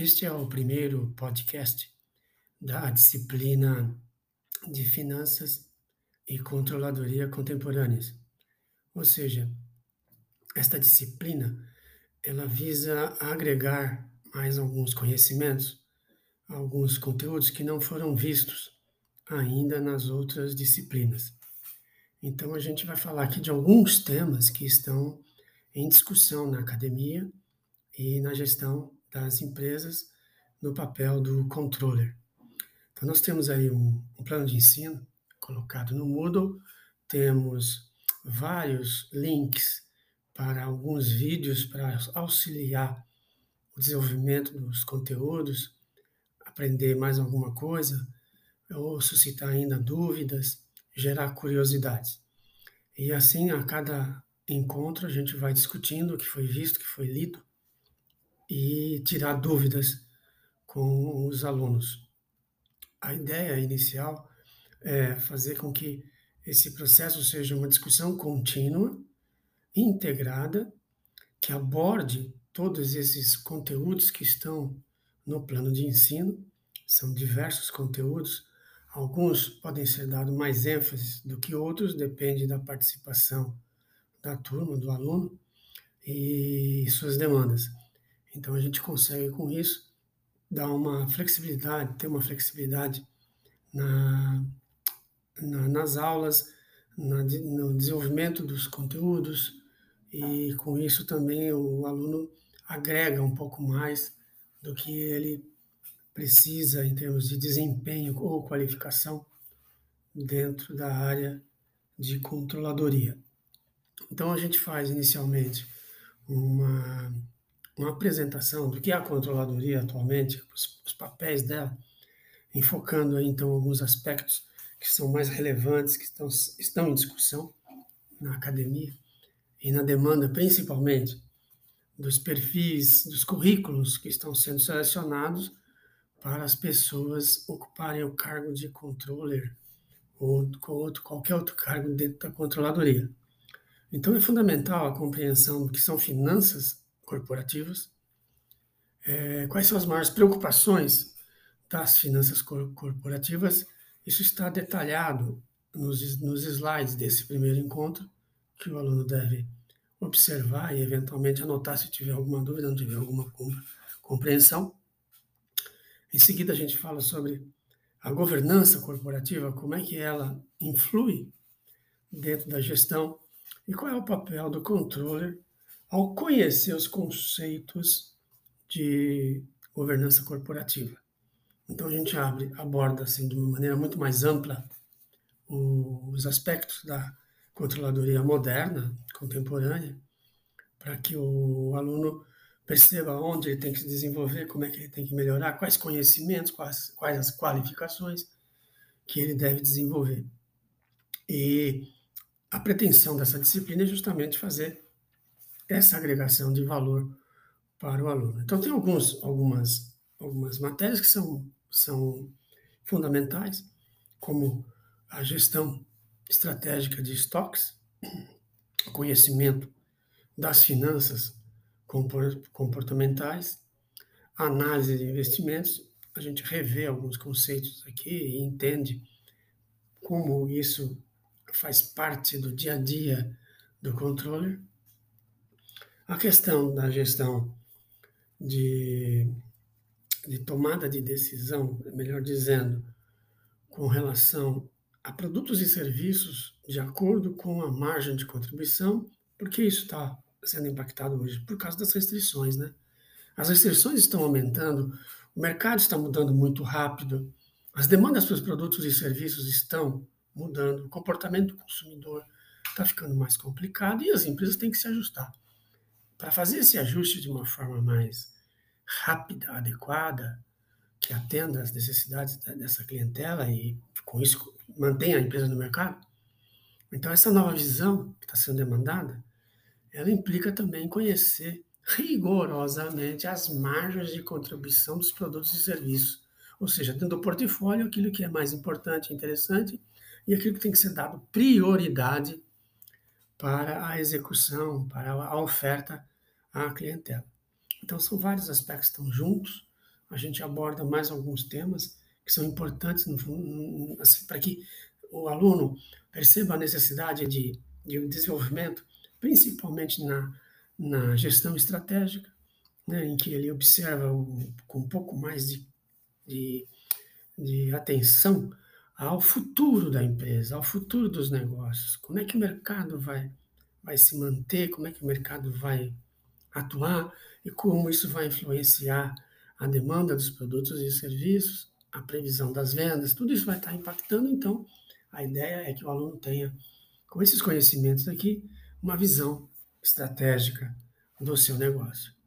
Este é o primeiro podcast da disciplina de Finanças e Controladoria Contemporâneas. Ou seja, esta disciplina ela visa agregar mais alguns conhecimentos, alguns conteúdos que não foram vistos ainda nas outras disciplinas. Então, a gente vai falar aqui de alguns temas que estão em discussão na academia e na gestão das empresas no papel do controller. Então, nós temos aí um plano de ensino colocado no Moodle, temos vários links para alguns vídeos para auxiliar o desenvolvimento dos conteúdos, aprender mais alguma coisa, ou suscitar ainda dúvidas, gerar curiosidades. E assim, a cada encontro, a gente vai discutindo o que foi visto, o que foi lido, e tirar dúvidas com os alunos. A ideia inicial é fazer com que esse processo seja uma discussão contínua, integrada, que aborde todos esses conteúdos que estão no plano de ensino. São diversos conteúdos, alguns podem ser dados mais ênfase do que outros, depende da participação da turma, do aluno e suas demandas. Então, a gente consegue, com isso, dar uma flexibilidade, ter uma flexibilidade nas aulas, no desenvolvimento dos conteúdos, e com isso também o aluno agrega um pouco mais do que ele precisa em termos de desempenho ou qualificação dentro da área de controladoria. Então, a gente faz inicialmente uma apresentação do que é a controladoria atualmente, os papéis dela, enfocando aí, então, alguns aspectos que são mais relevantes, que estão em discussão na academia e na demanda, principalmente, dos perfis, dos currículos que estão sendo selecionados para as pessoas ocuparem o cargo de controller ou qualquer outro cargo dentro da controladoria. Então, é fundamental a compreensão do que são finanças corporativas, quais são as maiores preocupações das finanças corporativas. Isso está detalhado nos slides desse primeiro encontro, que o aluno deve observar e eventualmente anotar se tiver alguma dúvida, não tiver alguma compreensão. Em seguida, a gente fala sobre a governança corporativa, como é que ela influi dentro da gestão e qual é o papel do controller ao conhecer os conceitos de governança corporativa. Então, a gente aborda assim, de uma maneira muito mais ampla os aspectos da controladoria moderna, contemporânea, para que o aluno perceba onde ele tem que se desenvolver, como é que ele tem que melhorar, quais conhecimentos, quais as qualificações que ele deve desenvolver. E a pretensão dessa disciplina é justamente fazer essa agregação de valor para o aluno. Então, tem algumas matérias que são fundamentais, como a gestão estratégica de estoques, o conhecimento das finanças comportamentais, análise de investimentos. A gente revê alguns conceitos aqui e entende como isso faz parte do dia a dia do controller. A questão da gestão de tomada de decisão, melhor dizendo, com relação a produtos e serviços de acordo com a margem de contribuição, porque isso está sendo impactado hoje por causa das restrições, né? As restrições estão aumentando, o mercado está mudando muito rápido, as demandas para os produtos e serviços estão mudando, o comportamento do consumidor está ficando mais complicado e as empresas têm que se ajustar. Para fazer esse ajuste de uma forma mais rápida, adequada, que atenda às necessidades dessa clientela e, com isso, mantenha a empresa no mercado. Então, essa nova visão que está sendo demandada, ela implica também conhecer rigorosamente as margens de contribuição dos produtos e serviços. Ou seja, dentro do portfólio, aquilo que é mais importante, interessante, e aquilo que tem que ser dado prioridade para a execução, para a oferta à clientela. Então, são vários aspectos que estão juntos, a gente aborda mais alguns temas que são importantes assim, para que o aluno perceba a necessidade de desenvolvimento, principalmente na gestão estratégica, né, em que ele observa com um pouco mais de atenção ao futuro da empresa, ao futuro dos negócios. Como é que o mercado vai se manter, como é que o mercado vai atuar e como isso vai influenciar a demanda dos produtos e serviços, a previsão das vendas, tudo isso vai estar impactando. Então, a ideia é que o aluno tenha, com esses conhecimentos aqui, uma visão estratégica do seu negócio.